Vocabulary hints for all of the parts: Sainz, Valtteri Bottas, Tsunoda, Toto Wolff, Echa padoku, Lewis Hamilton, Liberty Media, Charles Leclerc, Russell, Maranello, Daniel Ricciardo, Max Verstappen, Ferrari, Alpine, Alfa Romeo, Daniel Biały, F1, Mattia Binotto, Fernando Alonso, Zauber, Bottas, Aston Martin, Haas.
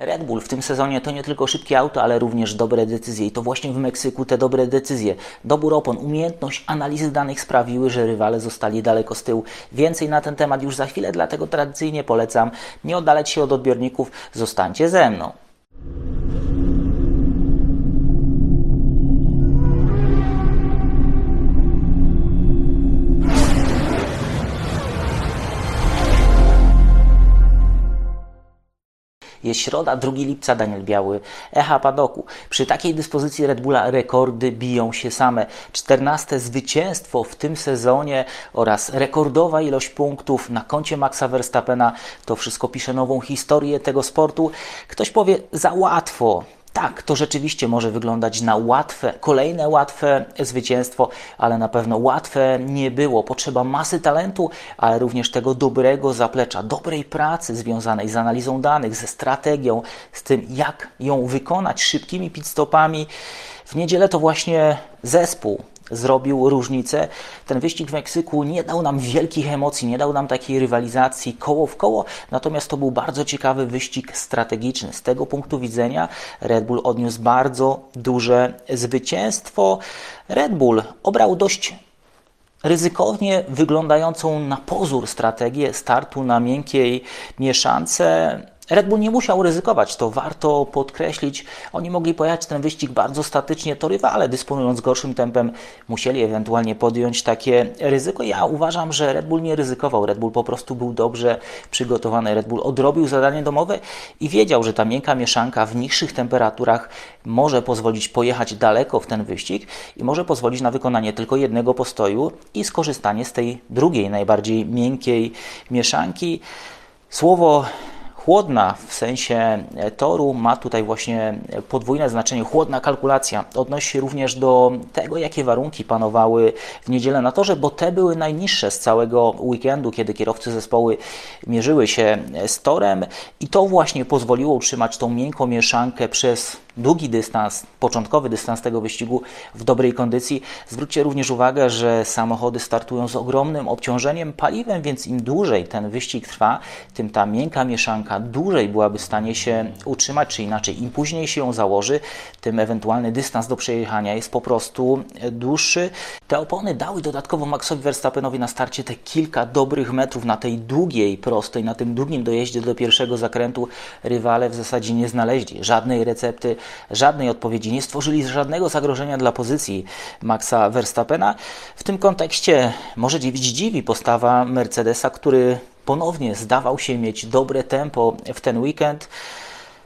Red Bull w tym sezonie to nie tylko szybkie auto, ale również dobre decyzje i to właśnie w Meksyku te dobre decyzje, dobór opon, umiejętność analizy danych sprawiły, że rywale zostali daleko z tyłu. Więcej na ten temat już za chwilę, dlatego tradycyjnie polecam nie oddalać się od odbiorników, zostańcie ze mną. Jest środa, 2 lipca, Daniel Biały, Echo Padoku. Przy takiej dyspozycji Red Bulla rekordy biją się same. 14. zwycięstwo w tym sezonie oraz rekordowa ilość punktów na koncie Maxa Verstappena. To wszystko pisze nową historię tego sportu. Ktoś powie, za łatwo. Tak, to rzeczywiście może wyglądać na łatwe, kolejne łatwe zwycięstwo, ale na pewno łatwe nie było. Potrzeba masy talentu, ale również tego dobrego zaplecza, dobrej pracy związanej z analizą danych, ze strategią, z tym jak ją wykonać szybkimi pitstopami. W niedzielę to właśnie zespół zrobił różnicę. Ten wyścig w Meksyku nie dał nam wielkich emocji, nie dał nam takiej rywalizacji koło w koło, natomiast to był bardzo ciekawy wyścig strategiczny. Z tego punktu widzenia Red Bull odniósł bardzo duże zwycięstwo. Red Bull obrał dość ryzykownie wyglądającą na pozór strategię startu na miękkiej mieszance. Red Bull nie musiał ryzykować, to warto podkreślić. Oni mogli pojechać ten wyścig bardzo statycznie, to rywale dysponując gorszym tempem musieli ewentualnie podjąć takie ryzyko. Ja uważam, że Red Bull nie ryzykował, Red Bull po prostu był dobrze przygotowany. Red Bull odrobił zadanie domowe i wiedział, że ta miękka mieszanka w niższych temperaturach może pozwolić pojechać daleko w ten wyścig i może pozwolić na wykonanie tylko jednego postoju i skorzystanie z tej drugiej, najbardziej miękkiej mieszanki. Słowo chłodna w sensie toru ma tutaj właśnie podwójne znaczenie. Chłodna kalkulacja odnosi się również do tego, jakie warunki panowały w niedzielę na torze, bo te były najniższe z całego weekendu, kiedy kierowcy zespoły mierzyły się z torem i to właśnie pozwoliło utrzymać tą miękką mieszankę przez długi dystans, początkowy dystans tego wyścigu w dobrej kondycji. Zwróćcie również uwagę, że samochody startują z ogromnym obciążeniem paliwem, więc im dłużej ten wyścig trwa, tym ta miękka mieszanka dłużej byłaby w stanie się utrzymać, czy inaczej, im później się ją założy, tym ewentualny dystans do przejechania jest po prostu dłuższy. Te opony dały dodatkowo Maxowi Verstappenowi na starcie te kilka dobrych metrów na tej długiej prostej, na tym długim dojeździe do pierwszego zakrętu. Rywale w zasadzie nie znaleźli żadnej recepty, żadnej odpowiedzi, nie stworzyli żadnego zagrożenia dla pozycji Maxa Verstappena. W tym kontekście może dziwi postawa Mercedesa, który ponownie zdawał się mieć dobre tempo w ten weekend,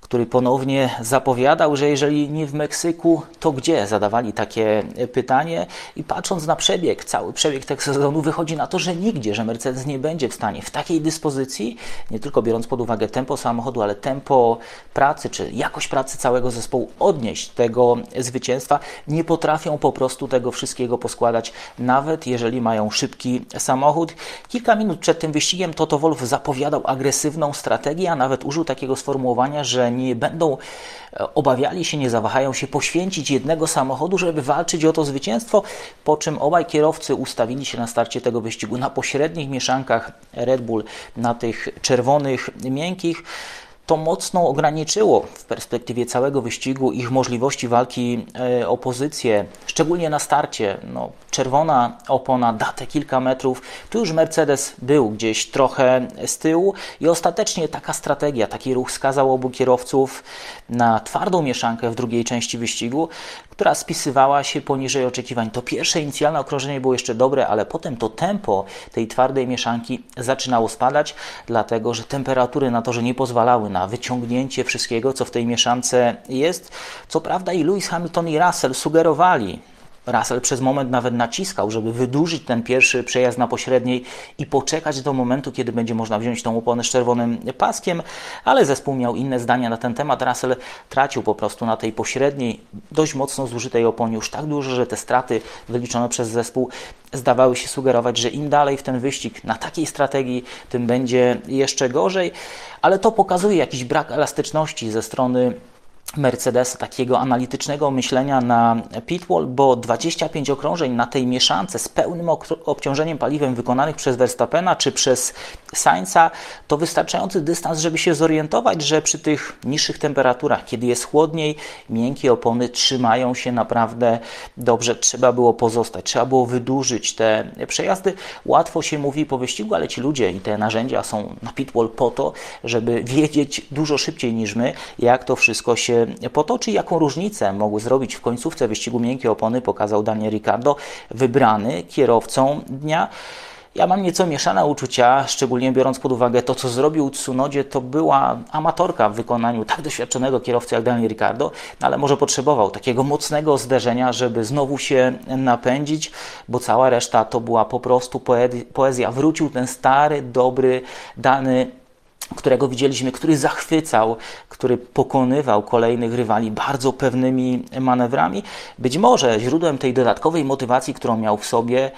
który ponownie zapowiadał, że jeżeli nie w Meksyku, to gdzie? Zadawali takie pytanie i patrząc na przebieg, cały przebieg tego sezonu wychodzi na to, że nigdzie, że Mercedes nie będzie w stanie w takiej dyspozycji, nie tylko biorąc pod uwagę tempo samochodu, ale tempo pracy, czy jakość pracy całego zespołu odnieść tego zwycięstwa. Nie potrafią po prostu tego wszystkiego poskładać, nawet jeżeli mają szybki samochód. Kilka minut przed tym wyścigiem Toto Wolff zapowiadał agresywną strategię, a nawet użył takiego sformułowania, że nie będą obawiali się, nie zawahają się poświęcić jednego samochodu, żeby walczyć o to zwycięstwo, po czym obaj kierowcy ustawili się na starcie tego wyścigu na pośrednich mieszankach Red Bull, na tych czerwonych, miękkich. To mocno ograniczyło w perspektywie całego wyścigu ich możliwości walki o pozycję, szczególnie na starcie. No, czerwona opona da te kilka metrów, tu już Mercedes był gdzieś trochę z tyłu i ostatecznie taka strategia, taki ruch skazał obu kierowców na twardą mieszankę w drugiej części wyścigu, która spisywała się poniżej oczekiwań. To pierwsze inicjalne okrążenie było jeszcze dobre, ale potem to tempo tej twardej mieszanki zaczynało spadać, dlatego że temperatury na torze nie pozwalały na wyciągnięcie wszystkiego, co w tej mieszance jest. Co prawda i Lewis Hamilton i Russell sugerowali, Russell przez moment nawet naciskał, żeby wydłużyć ten pierwszy przejazd na pośredniej i poczekać do momentu, kiedy będzie można wziąć tą oponę z czerwonym paskiem, ale zespół miał inne zdania na ten temat. Russell tracił po prostu na tej pośredniej, dość mocno zużytej oponie już tak dużo, że te straty wyliczone przez zespół zdawały się sugerować, że im dalej w ten wyścig na takiej strategii, tym będzie jeszcze gorzej, ale to pokazuje jakiś brak elastyczności ze strony Mercedesa, takiego analitycznego myślenia na pitwall, bo 25 okrążeń na tej mieszance z pełnym obciążeniem paliwem wykonanych przez Verstappena czy przez Sainza to wystarczający dystans, żeby się zorientować, że przy tych niższych temperaturach, kiedy jest chłodniej, miękkie opony trzymają się naprawdę dobrze. Trzeba było pozostać, trzeba było wydłużyć te przejazdy. Łatwo się mówi po wyścigu, ale ci ludzie i te narzędzia są na pitwall po to, żeby wiedzieć dużo szybciej niż my, jak to wszystko się potoczy, jaką różnicę mogły zrobić w końcówce wyścigu miękkie opony, pokazał Daniel Ricciardo, wybrany kierowcą dnia. Ja mam nieco mieszane uczucia, szczególnie biorąc pod uwagę to, co zrobił Tsunodzie, to była amatorka w wykonaniu tak doświadczonego kierowcy jak Daniel Ricciardo, ale może potrzebował takiego mocnego zderzenia, żeby znowu się napędzić, bo cała reszta to była po prostu poezja. Wrócił ten stary, dobry Dany, którego widzieliśmy, który zachwycał, który pokonywał kolejnych rywali bardzo pewnymi manewrami. Być może źródłem tej dodatkowej motywacji, którą miał w sobie,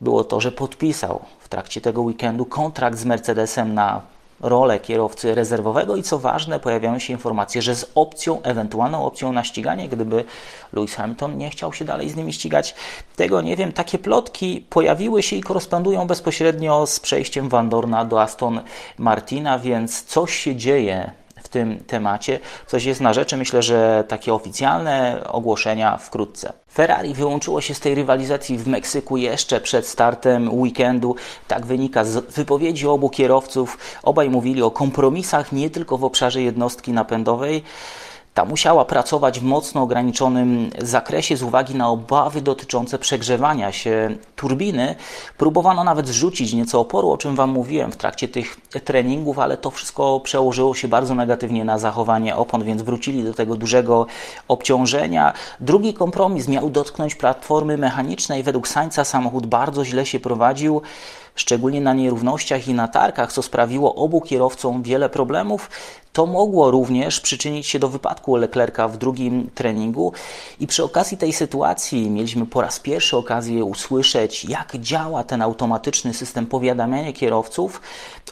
było to, że podpisał w trakcie tego weekendu kontrakt z Mercedesem na rolę kierowcy rezerwowego i co ważne, pojawiają się informacje, że z opcją, ewentualną opcją na ściganie, gdyby Lewis Hamilton nie chciał się dalej z nimi ścigać. Tego nie wiem, takie plotki pojawiły się i korespondują bezpośrednio z przejściem Vandoorna do Aston Martina, więc coś się dzieje w tym temacie, coś jest na rzeczy. Myślę, że takie oficjalne ogłoszenia wkrótce. Ferrari wyłączyło się z tej rywalizacji w Meksyku jeszcze przed startem weekendu. Tak wynika z wypowiedzi obu kierowców. Obaj mówili o kompromisach nie tylko w obszarze jednostki napędowej. Ta musiała pracować w mocno ograniczonym zakresie z uwagi na obawy dotyczące przegrzewania się turbiny. Próbowano nawet zrzucić nieco oporu, o czym Wam mówiłem w trakcie tych treningów, ale to wszystko przełożyło się bardzo negatywnie na zachowanie opon, więc wrócili do tego dużego obciążenia. Drugi kompromis miał dotknąć platformy mechanicznej. Według Sainza samochód bardzo źle się prowadził, szczególnie na nierównościach i na tarkach, co sprawiło obu kierowcom wiele problemów. To mogło również przyczynić się do wypadku Leclerca w drugim treningu i przy okazji tej sytuacji mieliśmy po raz pierwszy okazję usłyszeć, jak działa ten automatyczny system powiadamiania kierowców,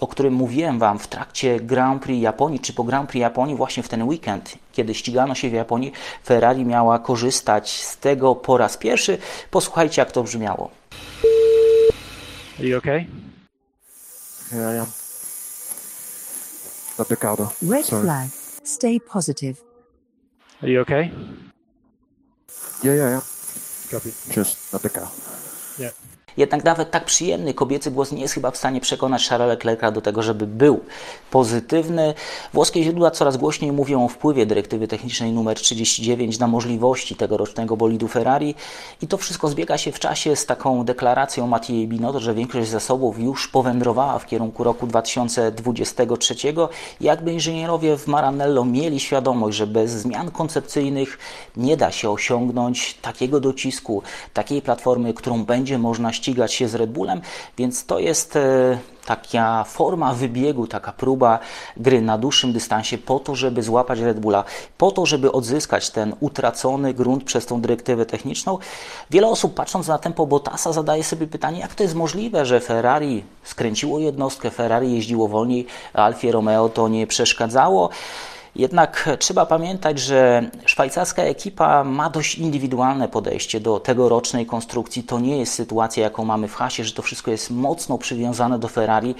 o którym mówiłem Wam w trakcie Grand Prix Japonii, czy po Grand Prix Japonii właśnie w ten weekend, kiedy ścigano się w Japonii, Ferrari miała korzystać z tego po raz pierwszy. Posłuchajcie, jak to brzmiało. Are you okay? Yeah, I am. That's Ricardo. Red flag. Stay positive. Are you okay? Yeah. Copy. Just not the car. Yeah. Jednak nawet tak przyjemny kobiecy głos nie jest chyba w stanie przekonać Charlesa Leclerca do tego, żeby był pozytywny. Włoskie źródła coraz głośniej mówią o wpływie dyrektywy technicznej nr 39 na możliwości tegorocznego bolidu Ferrari i to wszystko zbiega się w czasie z taką deklaracją Mattii Binotto, że większość zasobów już powędrowała w kierunku roku 2023. Jakby inżynierowie w Maranello mieli świadomość, że bez zmian koncepcyjnych nie da się osiągnąć takiego docisku, takiej platformy, którą będzie można ścigać się z Red Bullem, więc to jest taka forma wybiegu, taka próba gry na dłuższym dystansie po to, żeby złapać Red Bulla, po to, żeby odzyskać ten utracony grunt przez tą dyrektywę techniczną. Wiele osób patrząc na tempo Bottasa zadaje sobie pytanie, jak to jest możliwe, że Ferrari skręciło jednostkę, Ferrari jeździło wolniej, a Alfie Romeo to nie przeszkadzało. Jednak trzeba pamiętać, że szwajcarska ekipa ma dość indywidualne podejście do tegorocznej konstrukcji. To nie jest sytuacja, jaką mamy w Hasie, że to wszystko jest mocno przywiązane do Ferrari.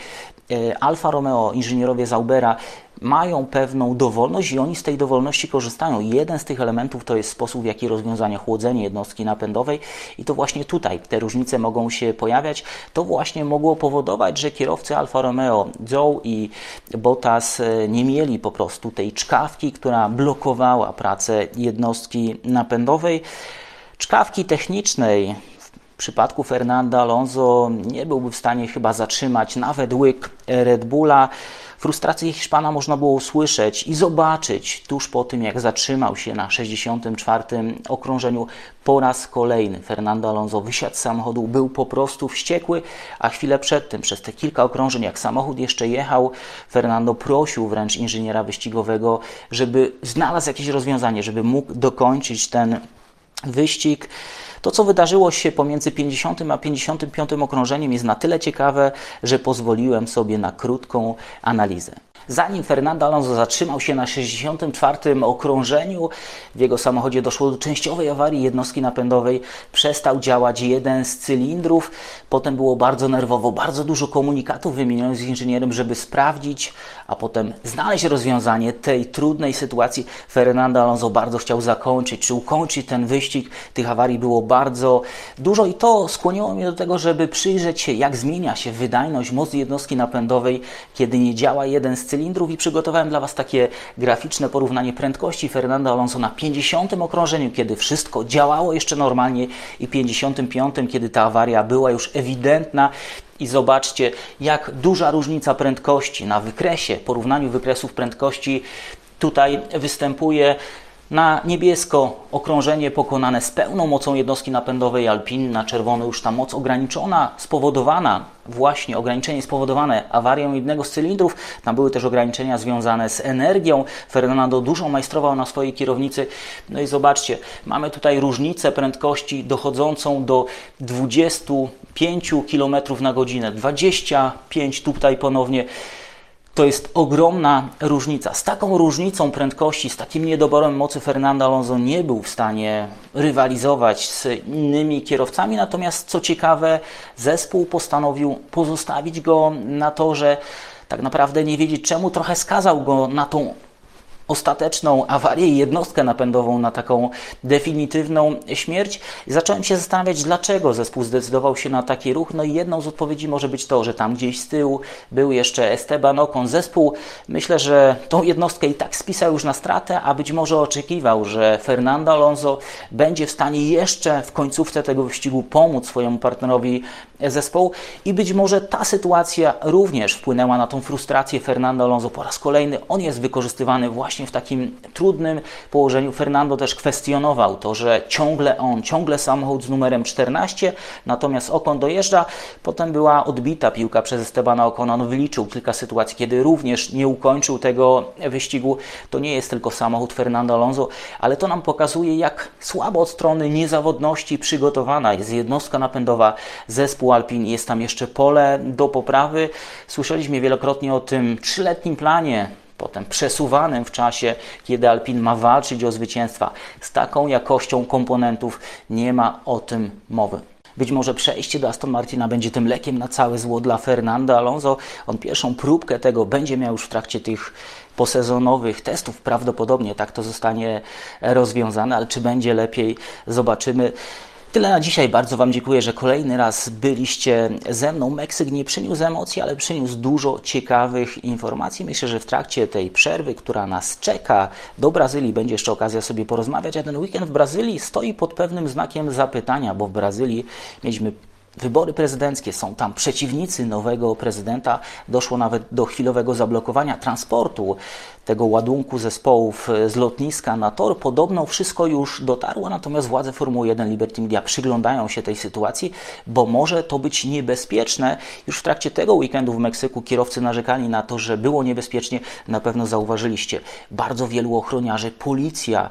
Alfa Romeo, inżynierowie Zaubera mają pewną dowolność i oni z tej dowolności korzystają. Jeden z tych elementów to jest sposób, w jaki rozwiązania chłodzenie jednostki napędowej i to właśnie tutaj te różnice mogą się pojawiać. To właśnie mogło powodować, że kierowcy Alfa Romeo, Zhou i Bottas nie mieli po prostu tej czkawki, która blokowała pracę jednostki napędowej. Czkawki technicznej w przypadku Fernanda Alonso nie byłby w stanie chyba zatrzymać nawet łyk Red Bulla. Frustrację Hiszpana można było usłyszeć i zobaczyć tuż po tym, jak zatrzymał się na 64. okrążeniu. Po raz kolejny Fernando Alonso wysiadł z samochodu, był po prostu wściekły, a chwilę przed tym, przez te kilka okrążeń, jak samochód jeszcze jechał, Fernando prosił wręcz inżyniera wyścigowego, żeby znalazł jakieś rozwiązanie, żeby mógł dokończyć ten wyścig. To, co wydarzyło się pomiędzy 50 a 55 okrążeniem jest na tyle ciekawe, że pozwoliłem sobie na krótką analizę. Zanim Fernando Alonso zatrzymał się na 64. okrążeniu, w jego samochodzie doszło do częściowej awarii jednostki napędowej. Przestał działać jeden z cylindrów. Potem było bardzo nerwowo, bardzo dużo komunikatów wymienionych z inżynierem, żeby sprawdzić, a potem znaleźć rozwiązanie tej trudnej sytuacji. Fernando Alonso bardzo chciał zakończyć, czy ukończyć ten wyścig. Tych awarii było bardzo dużo i to skłoniło mnie do tego, żeby przyjrzeć się, jak zmienia się wydajność, moc jednostki napędowej, kiedy nie działa jeden z cylindrów, i przygotowałem dla Was takie graficzne porównanie prędkości Fernando Alonso na 50. okrążeniu, kiedy wszystko działało jeszcze normalnie, i 55., kiedy ta awaria była już ewidentna. I zobaczcie, jak duża różnica prędkości na wykresie, porównaniu wykresów prędkości tutaj występuje. Na niebiesko okrążenie pokonane z pełną mocą jednostki napędowej Alpine, na czerwono już ta moc ograniczona, spowodowana, właśnie ograniczenie spowodowane awarią jednego z cylindrów. Tam były też ograniczenia związane z energią. Fernando dużo majstrował na swojej kierownicy. No i zobaczcie, mamy tutaj różnicę prędkości dochodzącą do 25 km na godzinę. 25 tutaj ponownie. To jest ogromna różnica. Z taką różnicą prędkości, z takim niedoborem mocy Fernando Alonso nie był w stanie rywalizować z innymi kierowcami. Natomiast co ciekawe, zespół postanowił pozostawić go na torze. Tak naprawdę nie wiedzieć czemu, trochę skazał go na tą ostateczną awarię i jednostkę napędową na taką definitywną śmierć. Zacząłem się zastanawiać, dlaczego zespół zdecydował się na taki ruch. No i jedną z odpowiedzi może być to, że tam gdzieś z tyłu był jeszcze Esteban Ocon. Zespół, myślę, że tą jednostkę i tak spisał już na stratę, a być może oczekiwał, że Fernando Alonso będzie w stanie jeszcze w końcówce tego wyścigu pomóc swojemu partnerowi zespołu i być może ta sytuacja również wpłynęła na tą frustrację Fernando Alonso po raz kolejny. On jest wykorzystywany właśnie w takim trudnym położeniu. Fernando też kwestionował to, że ciągle samochód z numerem 14, natomiast Ocon dojeżdża. Potem była odbita piłka przez Estebana Ocona. On wyliczył kilka sytuacji, kiedy również nie ukończył tego wyścigu. To nie jest tylko samochód Fernando Alonso, ale to nam pokazuje, jak słabo od strony niezawodności przygotowana jest jednostka napędowa zespół Alpine. Jest tam jeszcze pole do poprawy. Słyszeliśmy wielokrotnie o tym 3-letnim planie, potem przesuwanym w czasie, kiedy Alpine ma walczyć o zwycięstwa. Z taką jakością komponentów nie ma o tym mowy. Być może przejście do Aston Martina będzie tym lekiem na całe zło dla Fernando Alonso. On pierwszą próbkę tego będzie miał już w trakcie tych posezonowych testów. Prawdopodobnie tak to zostanie rozwiązane, ale czy będzie lepiej, zobaczymy. Tyle na dzisiaj. Bardzo Wam dziękuję, że kolejny raz byliście ze mną. Meksyk nie przyniósł emocji, ale przyniósł dużo ciekawych informacji. Myślę, że w trakcie tej przerwy, która nas czeka do Brazylii, będzie jeszcze okazja sobie porozmawiać. A ten weekend w Brazylii stoi pod pewnym znakiem zapytania, bo w Brazylii mieliśmy wybory prezydenckie, są tam przeciwnicy nowego prezydenta. Doszło nawet do chwilowego zablokowania transportu tego ładunku zespołów z lotniska na tor. Podobno wszystko już dotarło, natomiast władze Formuły 1 Liberty Media przyglądają się tej sytuacji, bo może to być niebezpieczne. Już w trakcie tego weekendu w Meksyku kierowcy narzekali na to, że było niebezpiecznie. Na pewno zauważyliście, bardzo wielu ochroniarzy, policja,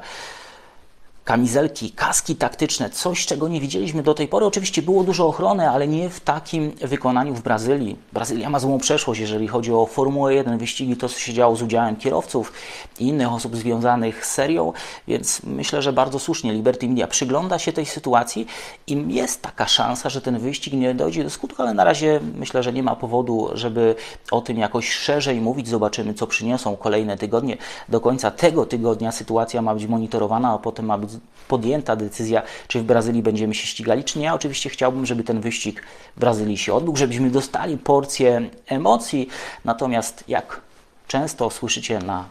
kamizelki, kaski taktyczne, coś, czego nie widzieliśmy do tej pory. Oczywiście było dużo ochrony, ale nie w takim wykonaniu w Brazylii. Brazylia ma złą przeszłość, jeżeli chodzi o Formułę 1, wyścigi, to co się działo z udziałem kierowców i innych osób związanych z serią, więc myślę, że bardzo słusznie Liberty Media przygląda się tej sytuacji i jest taka szansa, że ten wyścig nie dojdzie do skutku, ale na razie myślę, że nie ma powodu, żeby o tym jakoś szerzej mówić. Zobaczymy, co przyniosą kolejne tygodnie. Do końca tego tygodnia sytuacja ma być monitorowana, a potem ma być podjęta decyzja, czy w Brazylii będziemy się ścigali, czy nie. Ja oczywiście chciałbym, żeby ten wyścig w Brazylii się odbył, żebyśmy dostali porcję emocji. Natomiast jak często słyszycie na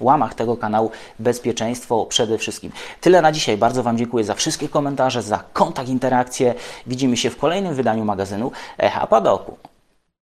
łamach tego kanału, bezpieczeństwo przede wszystkim. Tyle na dzisiaj. Bardzo Wam dziękuję za wszystkie komentarze, za kontakt, interakcje. Widzimy się w kolejnym wydaniu magazynu Echo Padoku.